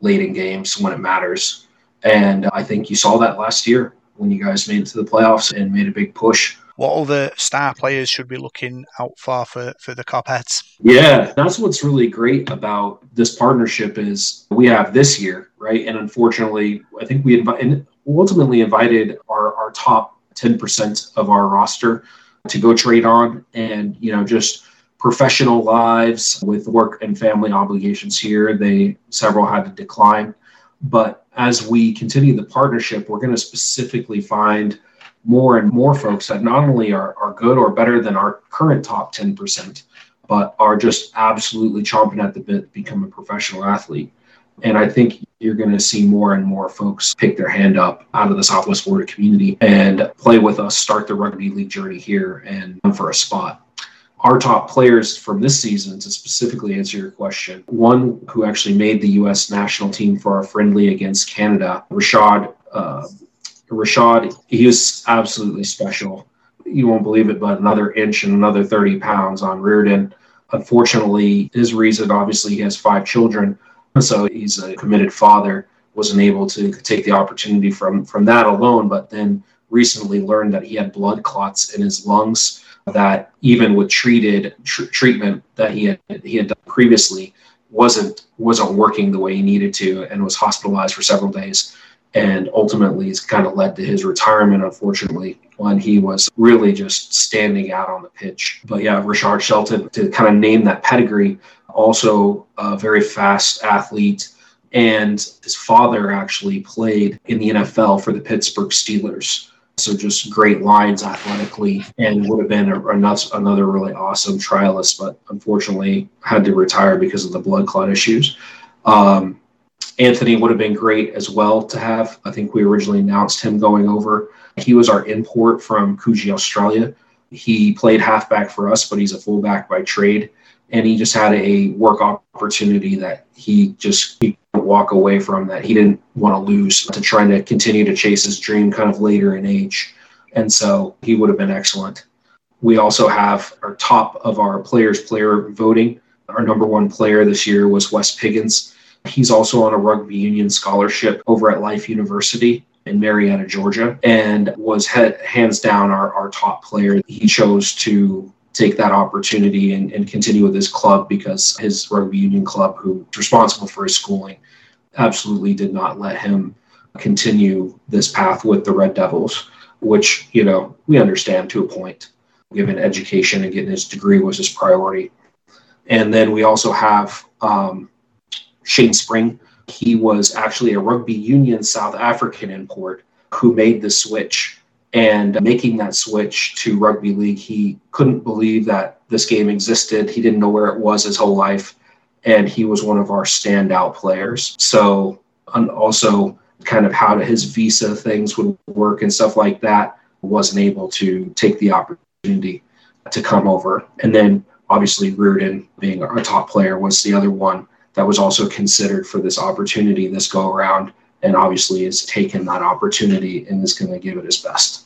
late in games when it matters. And I think you saw that last year when you guys made it to the playoffs and made a big push. What other star players should be looking out for for, for the Copheads? Yeah, that's what's really great about this partnership is we have this year, right? And unfortunately, I think we invi- and ultimately invited our, our top ten percent of our roster to go trade on, and, you know, just professional lives with work and family obligations here. They, several had to decline. But as we continue the partnership, we're going to specifically find more and more folks that not only are, are good or better than our current top ten percent, but are just absolutely chomping at the bit to become a professional athlete. And I think you're going to see more and more folks pick their hand up out of the Southwest Florida community and play with us, start their rugby league journey here and for a spot. Our top players from this season, to specifically answer your question, one who actually made the U S national team for our friendly against Canada, Rashad. Uh, Rashad, he was absolutely special. You won't believe it, but another inch and another thirty pounds on Reardon. Unfortunately, his reason, obviously, he has five children, so he's a committed father, wasn't able to take the opportunity from, from that alone, but then recently learned that he had blood clots in his lungs that even with treated tr- treatment that he had he had done previously wasn't wasn't working the way he needed to, and was hospitalized for several days, and ultimately it's kind of led to his retirement, unfortunately, when he was really just standing out on the pitch. But yeah, Rashard Shelton, to kind of name that pedigree, also a very fast athlete, and his father actually played in the N F L for the Pittsburgh Steelers. So just great lines athletically, and would have been a, another really awesome trialist, but unfortunately had to retire because of the blood clot issues. Um, Anthony would have been great as well to have. I think we originally announced him going over. He was our import from Coogee, Australia. He played halfback for us, but he's a fullback by trade. And he just had a work opportunity that he just he couldn't walk away from, that he didn't want to lose, to trying to continue to chase his dream kind of later in age. And so he would have been excellent. We also have our top of our players player voting. Our number one player this year was Wes Piggins. He's also on a rugby union scholarship over at Life University in Marietta, Georgia, and was head, hands down our, our top player. He chose to take that opportunity and, and continue with his club, because his rugby union club, who was responsible for his schooling, absolutely did not let him continue this path with the Red Devils, which, you know, we understand to a point, given education and getting his degree was his priority. And then we also have um, Shane Spring. He was actually a rugby union South African import who made the switch. And making that switch to rugby league, he couldn't believe that this game existed. He didn't know where it was his whole life. And he was one of our standout players. So, and also kind of how his visa things would work and stuff like that, wasn't able to take the opportunity to come over. And then obviously Reardon, being our top player, was the other one that was also considered for this opportunity, this go around. And obviously has taken that opportunity and is going to give it his best.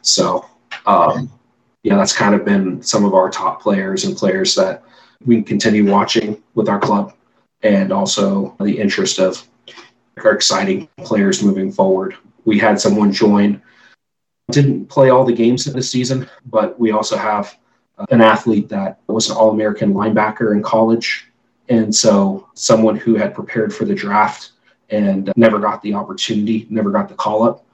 So, um, yeah, that's kind of been some of our top players and players that we continue watching with our club, and also the interest of our exciting players moving forward. We had someone join didn't play all the games this season, but we also have an athlete that was an All-American linebacker in college. And so someone who had prepared for the draft and never got the opportunity, never got the call-up.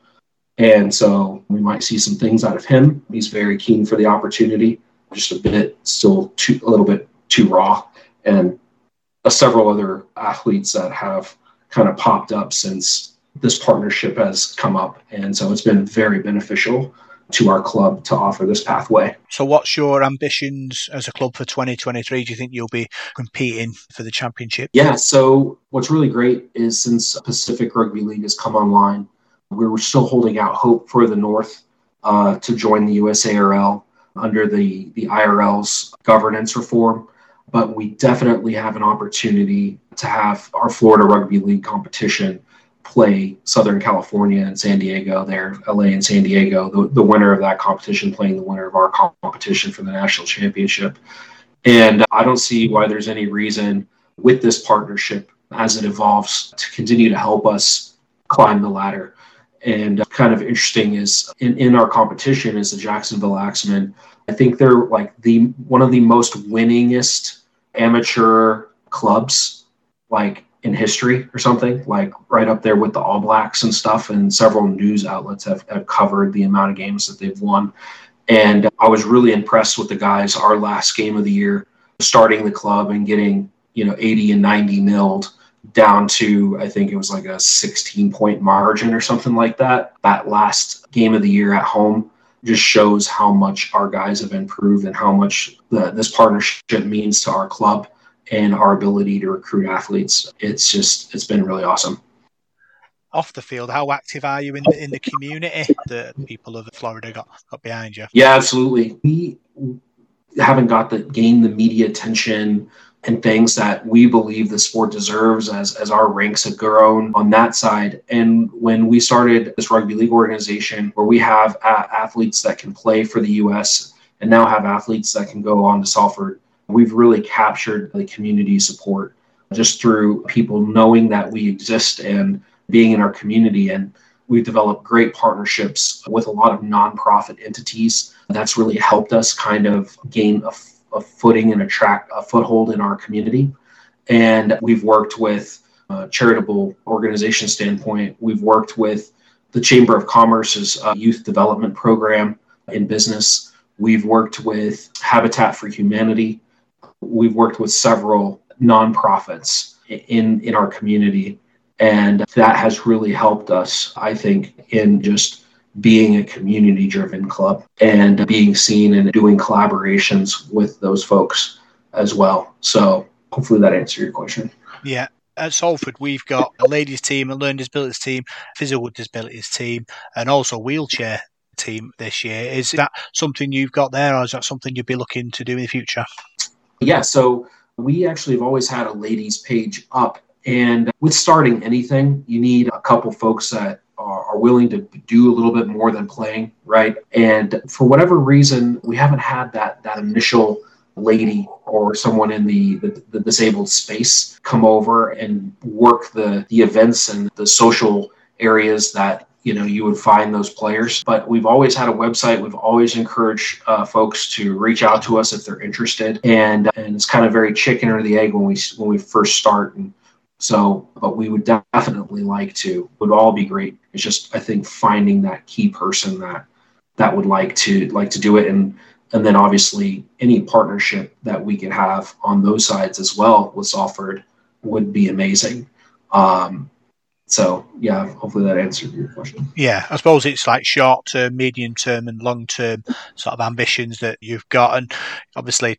And so we might see some things out of him. He's very keen for the opportunity, just a bit, still too, a little bit too raw. And uh, several other athletes that have kind of popped up since this partnership has come up. And so it's been very beneficial to our club to offer this pathway. So what's your ambitions as a club for twenty twenty-three? Do you think you'll be competing for the championship? Yeah, so what's really great is since Pacific Rugby League has come online, we were still holding out hope for the North uh, to join the U S A R L under the, the I R L's governance reform. But we definitely have an opportunity to have our Florida Rugby League competition play Southern California and San Diego there, L A and San Diego, the, the winner of that competition playing the winner of our competition for the national championship. And I don't see why there's any reason with this partnership as it evolves to continue to help us climb the ladder. And kind of interesting is in, in our competition is the Jacksonville Axemen. I think they're like the one of the most winningest amateur clubs like in history or something, like right up there with the All Blacks and stuff. And several news outlets have, have covered the amount of games that they've won. And I was really impressed with the guys. Our last game of the year, starting the club and getting, you know, eighty and ninety nilled down to, I think it was like a sixteen point margin or something like that. That last game of the year at home just shows how much our guys have improved and how much the, this partnership means to our club and our ability to recruit athletes. It's just, it's been really awesome. Off the field, how active are you in the, in the community that people of Florida got, got behind you? Yeah, absolutely. We haven't got the gained the media attention and things that we believe the sport deserves as, as our ranks have grown on that side. And when we started this rugby league organization where we have uh, athletes that can play for the U S and now have athletes that can go on to Salford, we've really captured the community support just through people knowing that we exist and being in our community. And we've developed great partnerships with a lot of nonprofit entities. That's really helped us kind of gain a, a footing and attract a foothold in our community. And we've worked with a charitable organization standpoint. We've worked with the Chamber of Commerce's uh, youth development program in business. We've worked with Habitat for Humanity. We've worked with several nonprofits in, in our community, and that has really helped us, I think, in just being a community-driven club and being seen and doing collaborations with those folks as well. So hopefully that answered your question. Yeah. At Salford, we've got a ladies team, a learning disabilities team, physical disabilities team, and also wheelchair team this year. Is that something you've got there, or is that something you'd be looking to do in the future? Yeah, so we actually have always had a ladies page up, and with starting anything, you need a couple folks that are willing to do a little bit more than playing, right? And for whatever reason, we haven't had that that initial lady or someone in the, the, the disabled space come over and work the, the events and the social areas that, you know, you would find those players. But we've always had a website. We've always encouraged uh, folks to reach out to us if they're interested. And and it's kind of very chicken or the egg when we when we first start. And so, but we would definitely like to. It would all be great. It's just, I think, finding that key person that that would like to like to do it. And and then obviously any partnership that we could have on those sides as well with Salford would be amazing. Um, So, yeah, hopefully that answered your question. Yeah, I suppose it's like short-term, medium-term and long-term sort of ambitions that you've got. And obviously,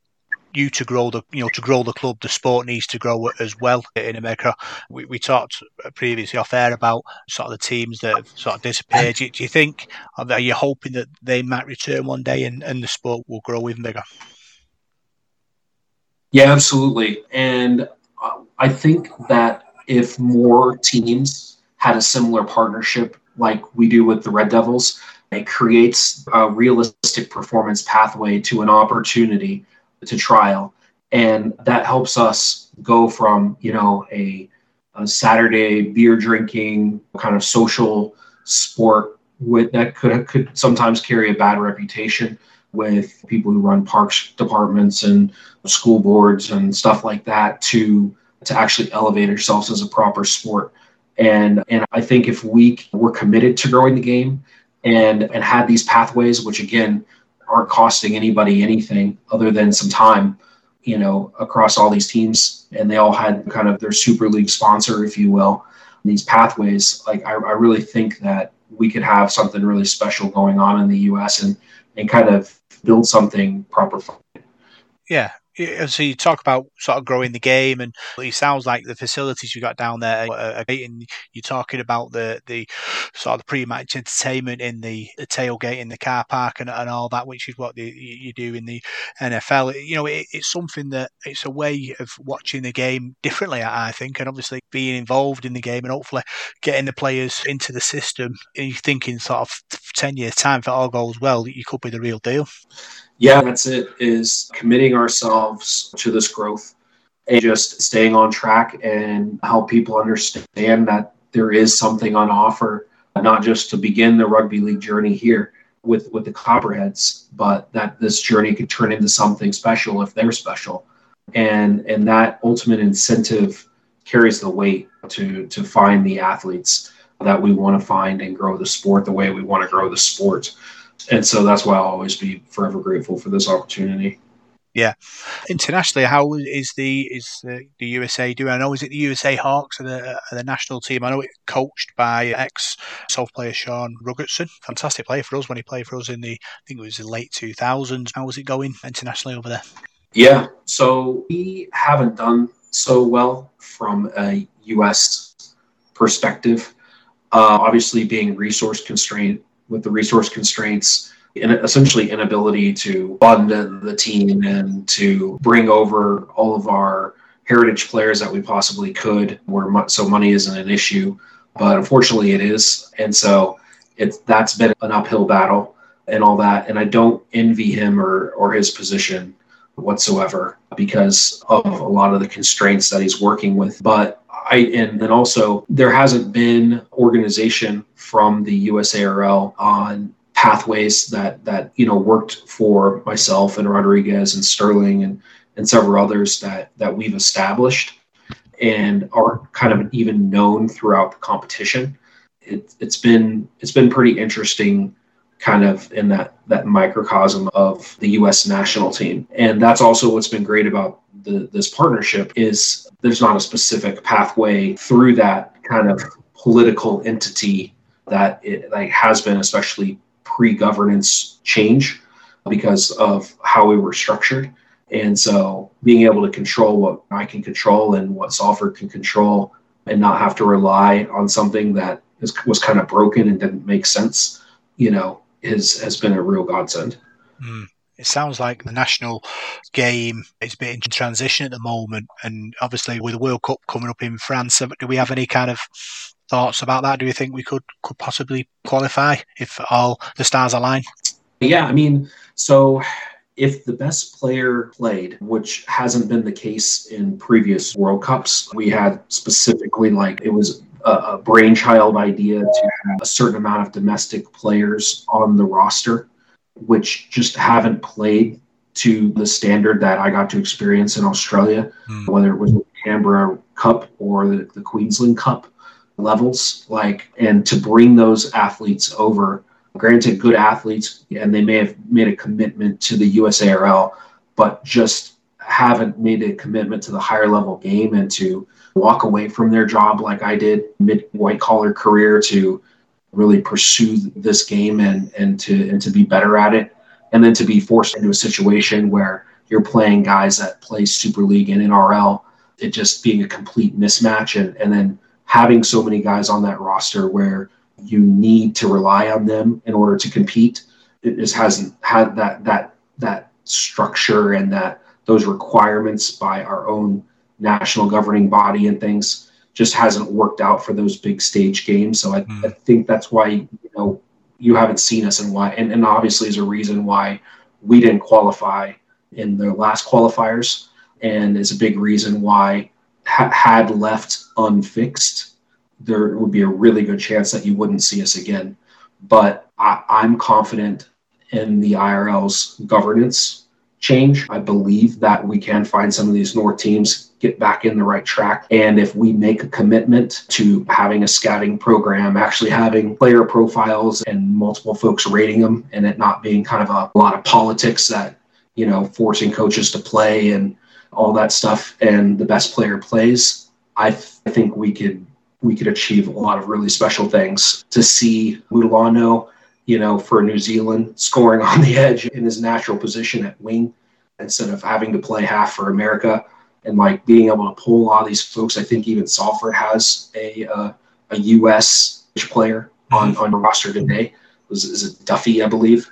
you to grow the you know to grow the club, the sport needs to grow as well in America. We, we talked previously off air about sort of the teams that have sort of disappeared. Do you think, are you hoping that they might return one day and, and the sport will grow even bigger? Yeah, absolutely. And I think that if more teams had a similar partnership like we do with the Red Devils, it creates a realistic performance pathway to an opportunity to trial. And that helps us go from, you know, a, a Saturday beer drinking kind of social sport with, that could could sometimes carry a bad reputation with people who run parks departments and school boards and stuff like that to to actually elevate ourselves as a proper sport. And and I think if we were committed to growing the game and and had these pathways, which again aren't costing anybody anything other than some time, you know, across all these teams, and they all had kind of their Super League sponsor, if you will, these pathways, like I, I really think that we could have something really special going on in the U S and and kind of build something proper for it. Yeah. So you talk about sort of growing the game, and it sounds like the facilities you got down there are great, and you're talking about the, the sort of the pre-match entertainment in the, the tailgate in the car park and, and all that, which is what the, you do in the N F L. You know, it, it's something that it's a way of watching the game differently, I think, and obviously being involved in the game and hopefully getting the players into the system. And you're thinking sort of ten years time, if it all goes well, you could be the real deal. Yeah, that's it, is committing ourselves to this growth and just staying on track and help people understand that there is something on offer, not just to begin the rugby league journey here with, with the Copperheads, but that this journey could turn into something special if they're special. And and that ultimate incentive carries the weight to to find the athletes that we want to find and grow the sport the way we want to grow the sport. And so that's why I'll always be forever grateful for this opportunity. Yeah. Internationally, how is the is the, the U S A doing? I know, is it the U S A Hawks or the, or the national team? I know it's coached by ex-South player Sean Rugertson. Fantastic player for us when he played for us in the, I think it was the late two thousands. How is it going internationally over there? Yeah. So we haven't done so well from a U S perspective. Uh, obviously, being resource constrained, with the resource constraints and essentially inability to fund the team and to bring over all of our heritage players that we possibly could, where mo- so money isn't an issue, but unfortunately it is. And so it's, that's been an uphill battle and all that. And I don't envy him or, or his position whatsoever because of a lot of the constraints that he's working with. But I, and then also there hasn't been organization from the U S A R L on pathways that, that, you know, worked for myself and Rodriguez and Sterling and, and several others that, that we've established and are kind of even known throughout the competition. It, it's been, it's been pretty interesting kind of in that, that microcosm of the U S national team. And that's also what's been great about the, this partnership is there's not a specific pathway through that kind of political entity that it like has been, especially pre-governance change because of how we were structured. And so being able to control what I can control and what Salford can control and not have to rely on something that is, was kind of broken and didn't make sense, you know, is, has been a real godsend. Mm. It sounds like the national game is a bit in transition at the moment, and obviously with the World Cup coming up in France, do we have any kind of thoughts about that? Do you think we could, could possibly qualify if all the stars align? Yeah, I mean, so if the best player played, which hasn't been the case in previous World Cups, we had specifically like it was a, a brainchild idea to have a certain amount of domestic players on the roster, which just haven't played to the standard that I got to experience in Australia, mm. whether it was the Canberra Cup or the, the Queensland Cup levels. Like, and to bring those athletes over, granted good athletes, and they may have made a commitment to the U S A R L, but just haven't made a commitment to the higher level game and to walk away from their job like I did mid white collar career to really pursue this game and, and to and to be better at it, and then to be forced into a situation where you're playing guys that play Super League and N R L, it just being a complete mismatch, and, and then having so many guys on that roster where you need to rely on them in order to compete. It just hasn't had that that that structure and that those requirements by our own national governing body and things just hasn't worked out for those big stage games. So I, mm. I think that's why, you know, you haven't seen us, and why, and, and obviously is a reason why we didn't qualify in the last qualifiers, and is a big reason why ha- had left unfixed, there would be a really good chance that you wouldn't see us again. but I, I'm confident in the I R L's governance change. I believe that we can find some of these North teams, get back in the right track. And if we make a commitment to having a scouting program, actually having player profiles and multiple folks rating them, and it not being kind of a lot of politics that, you know, forcing coaches to play and all that stuff, and the best player plays, I th- think we could we could achieve a lot of really special things. To see Mulano, you know, for New Zealand, scoring on the edge in his natural position at wing instead of having to play half for America, and like being able to pull all these folks. I think even Salford has a uh, a U S player on on the roster today. Is is it Duffy, I believe.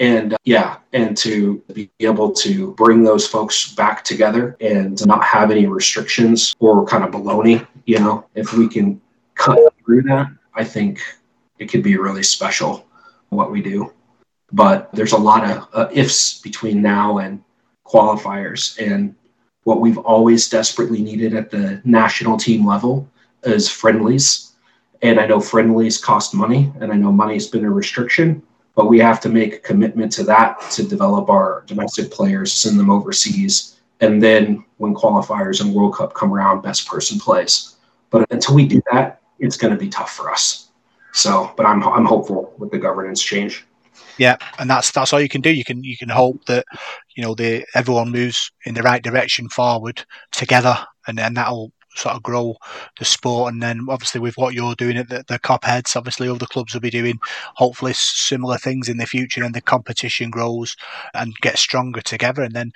And uh, yeah, and to be able to bring those folks back together and not have any restrictions or kind of baloney, you know, if we can cut through that, I think it could be really special what we do. But there's a lot of uh, ifs between now and qualifiers. And what we've always desperately needed at the national team level is friendlies. And I know friendlies cost money, and I know money's been a restriction, but we have to make a commitment to that, to develop our domestic players, send them overseas. And then when qualifiers and World Cup come around, best person plays. But until we do that, it's going to be tough for us. So, but I'm I'm hopeful with the governance change. Yeah, and that's that's all you can do. You can you can hope that, you know, the everyone moves in the right direction forward together, and then that'll sort of grow the sport. And then obviously with what you're doing at the, the Cop Heads, obviously other clubs will be doing hopefully similar things in the future, and the competition grows and gets stronger together. And then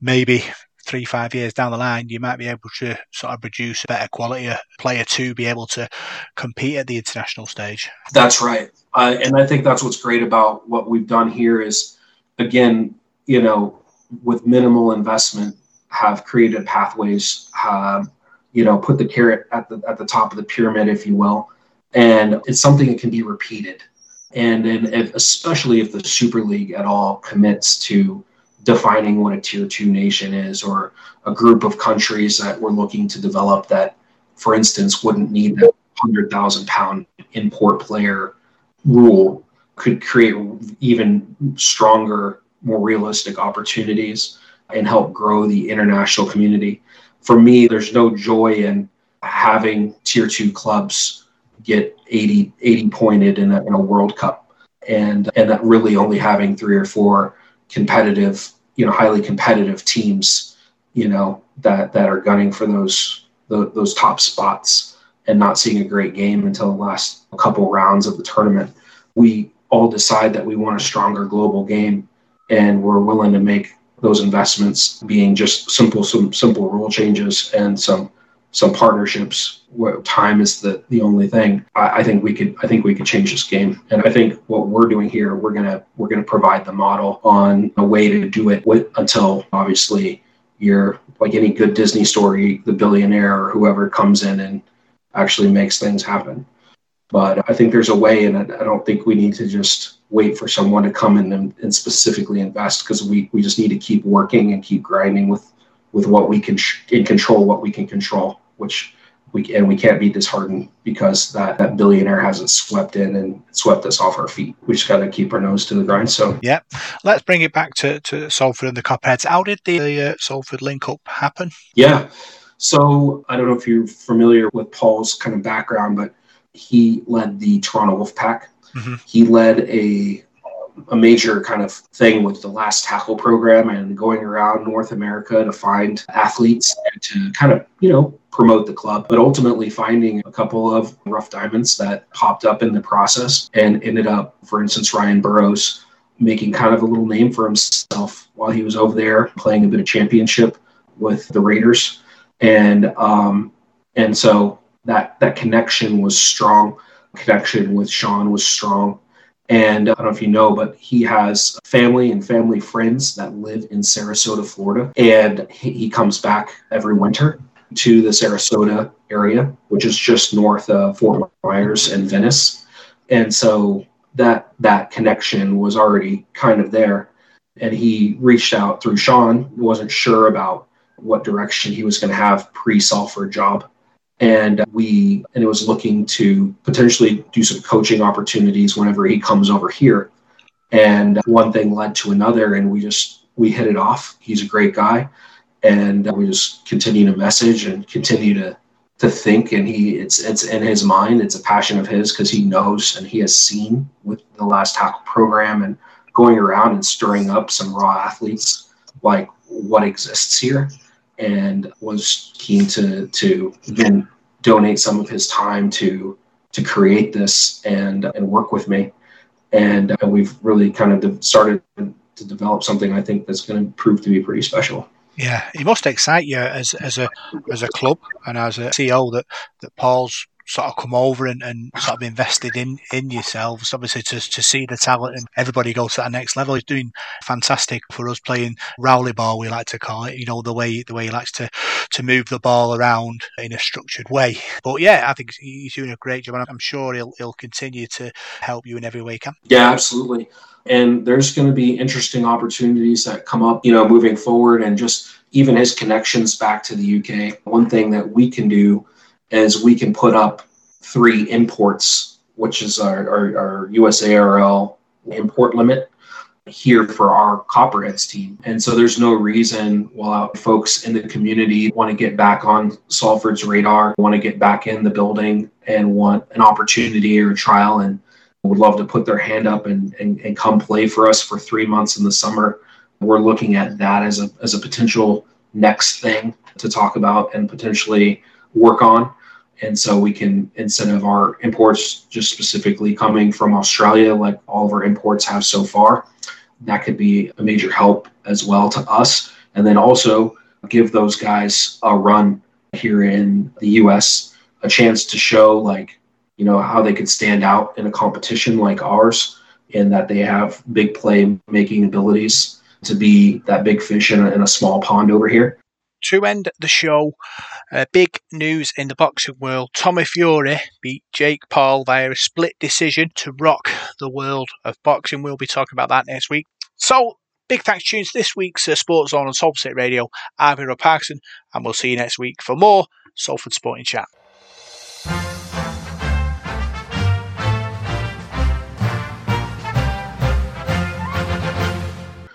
maybe three, five years down the line, you might be able to sort of produce a better quality player to be able to compete at the international stage. That's right. Uh, and I think that's what's great about what we've done here is, again, you know, with minimal investment, have created pathways, uh, you know, put the carrot at the at the top of the pyramid, if you will. And it's something that can be repeated. And then if, especially if the Super League at all commits to defining what a tier two nation is, or a group of countries that we're looking to develop that, for instance, wouldn't need that one hundred thousand pound import player rule, could create even stronger, more realistic opportunities and help grow the international community. For me, there's no joy in having tier two clubs get eighty, eighty pointed in a, in a World Cup, and and that really only having three or four competitive, you know, highly competitive teams, you know, that, that are gunning for those the, those top spots, and not seeing a great game until the last couple rounds of the tournament. We all decide that we want a stronger global game, and we're willing to make those investments, being just simple, some simple rule changes and some some partnerships where time is the, the only thing. I, I think we could I think we could change this game. And I think what we're doing here, we're gonna we're gonna provide the model on a way to do it with, until obviously you're like any good Disney story, the billionaire or whoever comes in and actually makes things happen. But I think there's a way, and I don't think we need to just wait for someone to come in and, and specifically invest, because we, we just need to keep working and keep grinding with, with what we can sh- in control, what we can control, which we and we can't be disheartened because that, that billionaire hasn't swept in and swept us off our feet. We just got to keep our nose to the grind. So yeah, let's bring it back to, to Salford and the Copheads. How did the uh, Salford link up happen? Yeah, so I don't know if you're familiar with Paul's kind of background, but he led the Toronto Wolfpack. Mm-hmm. He led a a major kind of thing with the Last Tackle program, and going around North America to find athletes and to kind of, you know, promote the club, but ultimately finding a couple of rough diamonds that popped up in the process and ended up, for instance, Ryan Burroughs making kind of a little name for himself while he was over there playing a bit of championship with the Raiders. And um, and so That that connection was strong. Connection with Sean was strong. And I don't know if you know, but he has family and family friends that live in Sarasota, Florida. And he, he comes back every winter to the Sarasota area, which is just north of Fort Myers and Venice. And so that that connection was already kind of there. And he reached out through Sean, wasn't sure about what direction he was going to have pre-Salford job. And we and it was looking to potentially do some coaching opportunities whenever he comes over here. And one thing led to another, and we just we hit it off. He's a great guy, and we just continue to message and continue to to think. And he it's it's in his mind. It's a passion of his because he knows and he has seen with the Last Tackle program and going around and stirring up some raw athletes like what exists here. And was keen to to again donate some of his time to to create this and and work with me, and uh, we've really kind of de- started to develop something I think that's going to prove to be pretty special. Yeah, he must excite you as as a as a club and as a C E O that that Paul's sort of come over and, and sort of invested in in yourselves, obviously, to to see the talent and everybody go to that next level. He's doing fantastic for us, playing Rowley ball, we like to call it, you know, the way the way he likes to to move the ball around in a structured way. But yeah, I think he's doing a great job, and I'm sure he'll he'll continue to help you in every way he can. Yeah, absolutely. And there's going to be interesting opportunities that come up, you know, moving forward, and just even his connections back to the U K. One thing that we can do is we can put up three imports, which is our, our, our U S A R L import limit here for our Copperheads team. And so there's no reason while folks in the community want to get back on Salford's radar, want to get back in the building and want an opportunity or a trial and would love to put their hand up and, and, and come play for us for three months in the summer. We're looking at that as a as a potential next thing to talk about and potentially work on. And so we can, instead of our imports just specifically coming from Australia, like all of our imports have so far, that could be a major help as well to us. And then also give those guys a run here in the U S, a chance to show, like, you know, how they could stand out in a competition like ours, and that they have big play making abilities to be that big fish in a, in a small pond over here. To end the show, uh, big news in the boxing world. Tommy Fury beat Jake Paul via a split decision to rock the world of boxing. We'll be talking about that next week. So, big thanks to this week's uh, Sports Zone on Salford City Radio. I'm Hero Parkinson, and we'll see you next week for more Salford Sporting Chat.